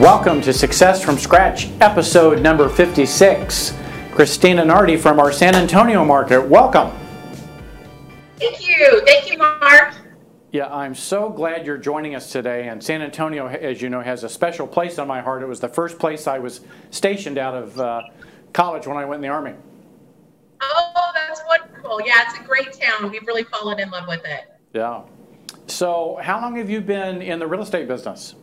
Welcome to Success From Scratch, episode number 56. Christina Nardi from our San Antonio market. Welcome. Thank you. Thank you, Mark. Yeah, I'm so glad you're joining us today. And San Antonio, as you know, has a special place on my heart. It was the first place I was stationed out of college when I went in the Army. Oh, that's wonderful. Yeah, it's a great town. We've really fallen in love with it. Yeah. So how long have you been in the real estate business?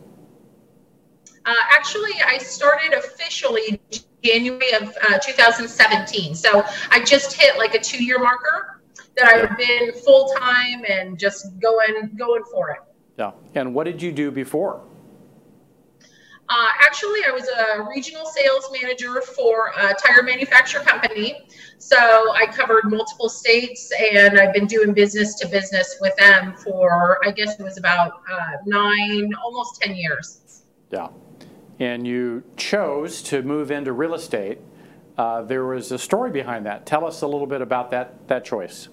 Actually, I started officially January of 2017. So I just hit like a 2-year marker that I've been full time and just going for it. Yeah. And what did you do before? Actually, I was a regional sales manager for a tire manufacturer company. So I covered multiple states, and I've been doing business to business with them for, I guess it was about 9, almost 10 years. Yeah. And you chose to move into real estate. There was a story behind that. Tell us a little bit about that choice.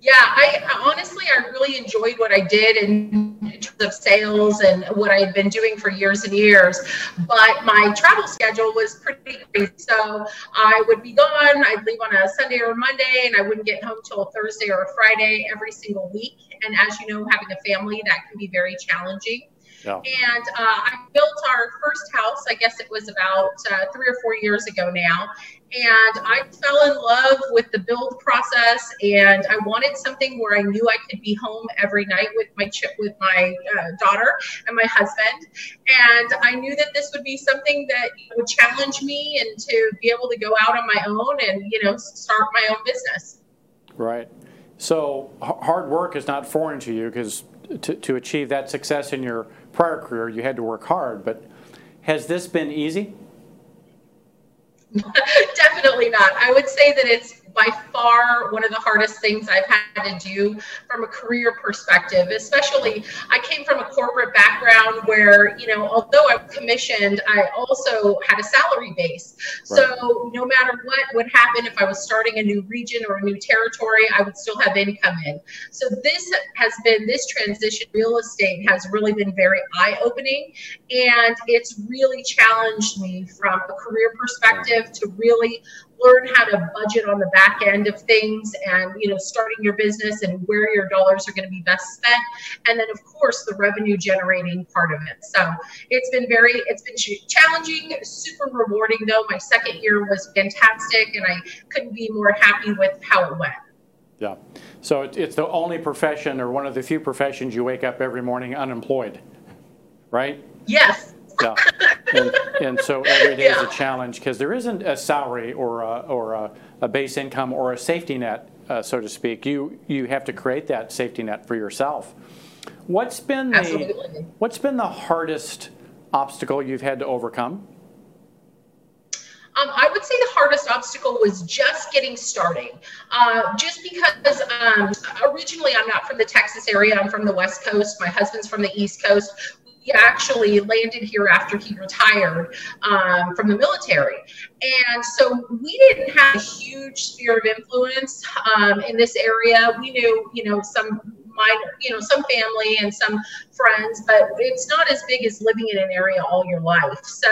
Yeah, I honestly really enjoyed what I did in terms of sales and what I had been doing for years and years, but my travel schedule was pretty crazy. So I would be gone, I'd leave on a Sunday or Monday, and I wouldn't get home till a Thursday or a Friday every single week. And as you know, having a family, that can be very challenging. Yeah. And I built our first house, I guess it was about 3 or 4 years ago now, and I fell in love with the build process, and I wanted something where I knew I could be home every night with my daughter and my husband, and I knew that this would be something that would challenge me and to be able to go out on my own and, you know, start my own business. Right. So hard work is not foreign to you, because to achieve that success in your prior career, you had to work hard. But has this been easy? Definitely not. I would say that it's by far one of the hardest things I've had to do from a career perspective, especially I came from a corporate background where, you know, although I was commissioned, I also had a salary base. Right. So no matter what would happen, if I was starting a new region or a new territory, I would still have income in. So this transition real estate has really been very eye-opening, and it's really challenged me from a career perspective to really learn how to budget on the back end of things and, you know, starting your business and where your dollars are going to be best spent. And then, of course, the revenue generating part of it. So it's been challenging, super rewarding, though. My second year was fantastic, and I couldn't be more happy with how it went. Yeah. So it's the only profession, or one of the few professions, you wake up every morning unemployed, right? Yes. Yeah. And so every day is a challenge, because there isn't a salary or a base income or a safety net, so to speak. You have to create that safety net for yourself. What's been the hardest obstacle you've had to overcome? I would say the hardest obstacle was just getting started. Just because originally I'm not from the Texas area, I'm from the West Coast. My husband's from the East Coast. He actually landed here after he retired from the military. And so we didn't have a huge sphere of influence in this area. We knew, you know, some family and some friends, but it's not as big as living in an area all your life. So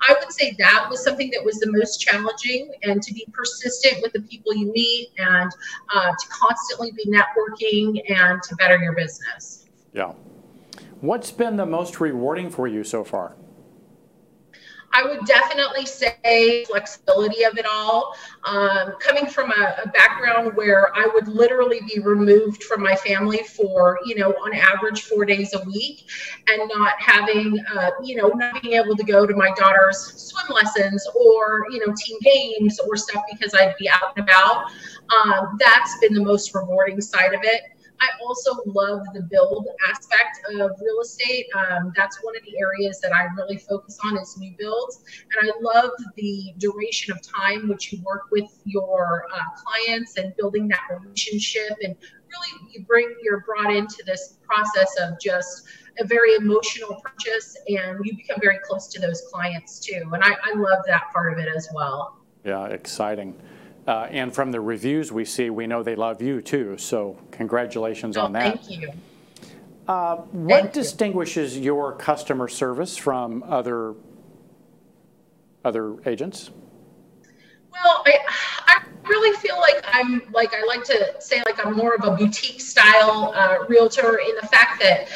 I would say that was something that was the most challenging, and to be persistent with the people you meet, and to constantly be networking and to better your business. Yeah. What's been the most rewarding for you so far? I would definitely say flexibility of it all. Coming from a background where I would literally be removed from my family for, you know, on average 4 days a week, and not having, you know, not being able to go to my daughter's swim lessons or, you know, team games or stuff, because I'd be out and about. That's been the most rewarding side of it. I also love the build aspect of real estate. That's one of the areas that I really focus on, is new builds. And I love the duration of time which you work with your clients and building that relationship. And really, you're brought into this process of just a very emotional purchase, and you become very close to those clients too. And I love that part of it as well. Yeah, exciting. And from the reviews we see, we know they love you too. So congratulations on that. Thank you. What distinguishes your customer service from other agents? Well, I really feel like I like to say, like, I'm more of a boutique style realtor, in the fact that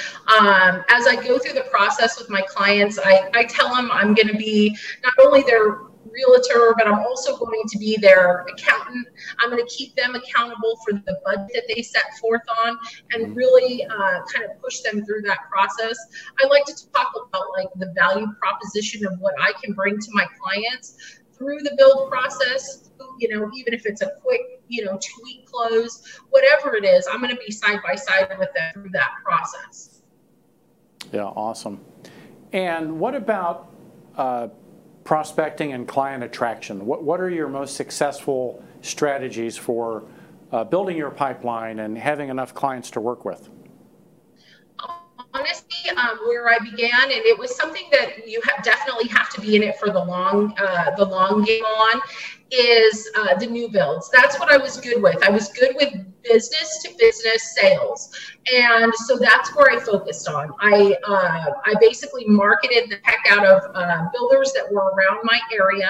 as I go through the process with my clients, I tell them I'm going to be not only their realtor, but I'm also going to be their accountant. I'm going to keep them accountable for the budget that they set forth on, and really kind of push them through that process. I like to talk about, like, the value proposition of what I can bring to my clients through the build process, you know, even if it's a quick, you know, 2-week close, whatever it is, I'm going to be side by side with them through that process. Yeah, awesome. And what about prospecting and client attraction? What are your most successful strategies for building your pipeline and having enough clients to work with? Honestly, where I began, and it was something that you definitely have to be in it for the long game on, is the new builds. That's what I was good with. I was good with business to business sales, and so that's where I focused on. I basically marketed the heck out of builders that were around my area,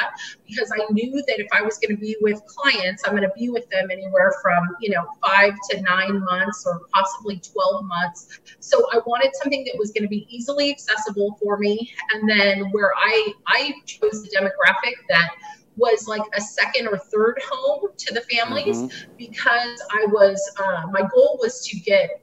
because I knew that if I was going to be with clients, I'm going to be with them anywhere from, you know, 5 to 9 months or possibly 12 months. So I wanted something that was going to be easily accessible for me, and then where I chose the demographic that was like a second or third home to the families, because I was, my goal was to get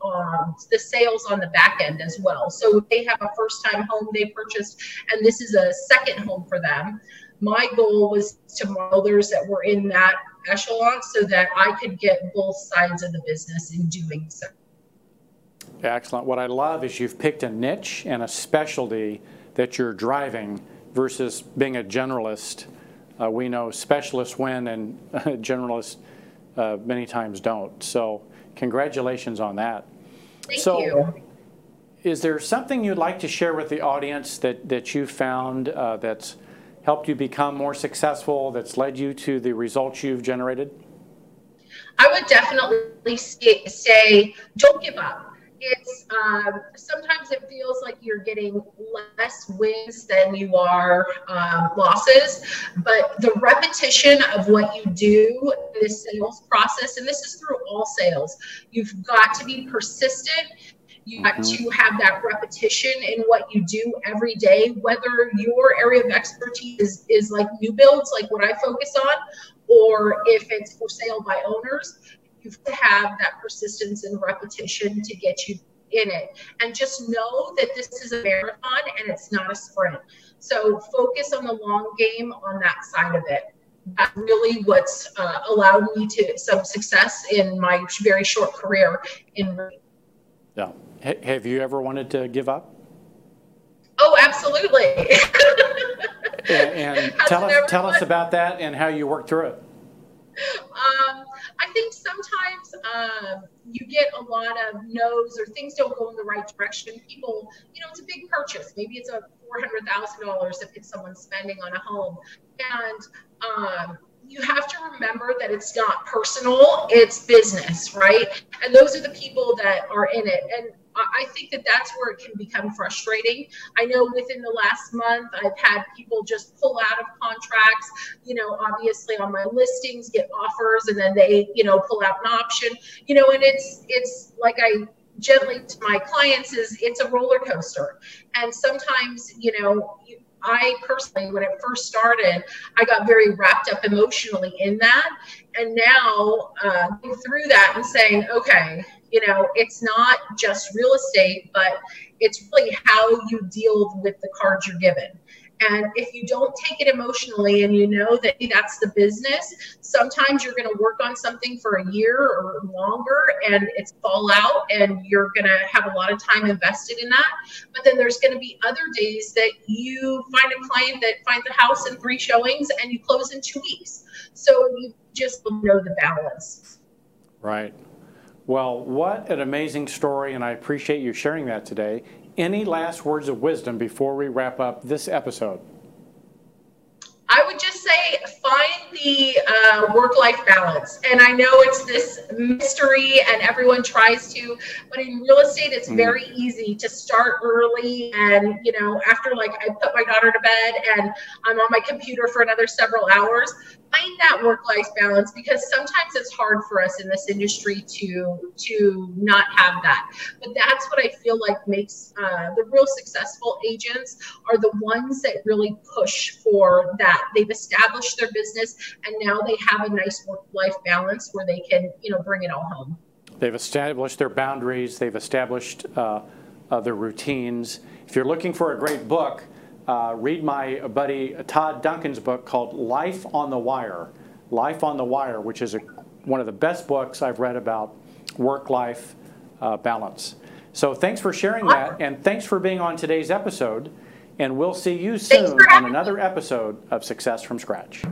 the sales on the back end as well. So if they have a first-time home they purchased, and this is a second home for them, my goal was to modelers that were in that echelon, so that I could get both sides of the business in doing so. Excellent. What I love is you've picked a niche and a specialty that you're driving, versus being a generalist. We know specialists win, and generalists many times don't. So congratulations on that. Thank you. Is there something you'd like to share with the audience that you found that's helped you become more successful, that's led you to the results you've generated? I would definitely say don't give up. It's sometimes it feels like you're getting less wins than you are losses, but the repetition of what you do in this sales process, and this is through all sales, you've got to be persistent. You've got to have that repetition in what you do every day, whether your area of expertise is like new builds, like what I focus on, or if it's for sale by owners. You have to have that persistence and repetition to get you in it. And just know that this is a marathon and it's not a sprint. So focus on the long game on that side of it. That's really what's allowed me to some success in my very short career. Yeah. Have you ever wanted to give up? Oh, absolutely. And tell us about that and how you worked through it. I think sometimes you get a lot of no's, or things don't go in the right direction. People, you know, it's a big purchase. Maybe it's a $400,000 if it's someone spending on a home. And you have to remember that it's not personal, it's business, right? And those are the people that are in it. And I think that that's where it can become frustrating. I know within the last month, I've had people just pull out of contracts, you know, obviously on my listings, get offers, and then they, you know, pull out an option, you know, and it's like I gently to my clients is it's a roller coaster. And sometimes, you know, I personally, when it first started, I got very wrapped up emotionally in that. And now going through that and saying, okay, you know, it's not just real estate, but it's really how you deal with the cards you're given. And if you don't take it emotionally and you know that that's the business, sometimes you're going to work on something for a year or longer and it's fall out and you're going to have a lot of time invested in that. But then there's going to be other days that you find a client that finds a house in 3 showings and you close in 2 weeks. So you just know the balance. Right. Well, what an amazing story, and I appreciate you sharing that today. Any last words of wisdom before we wrap up this episode? I would just say say find the work-life balance. And I know it's this mystery and everyone tries to, but in real estate, it's very easy to start early. And, you know, after like I put my daughter to bed and I'm on my computer for another several hours, find that work-life balance, because sometimes it's hard for us in this industry to not have that. But that's what I feel like makes the real successful agents are the ones that really push for that. They've established their business and now they have a nice work-life balance where they can, you know, bring it all home. They've established their boundaries. They've established their routines. If you're looking for a great book, read my buddy Todd Duncan's book called Life on the Wire. Life on the Wire, which is one of the best books I've read about work-life balance. So thanks for sharing that, and thanks for being on today's episode. And we'll see you soon on another episode of Success from Scratch.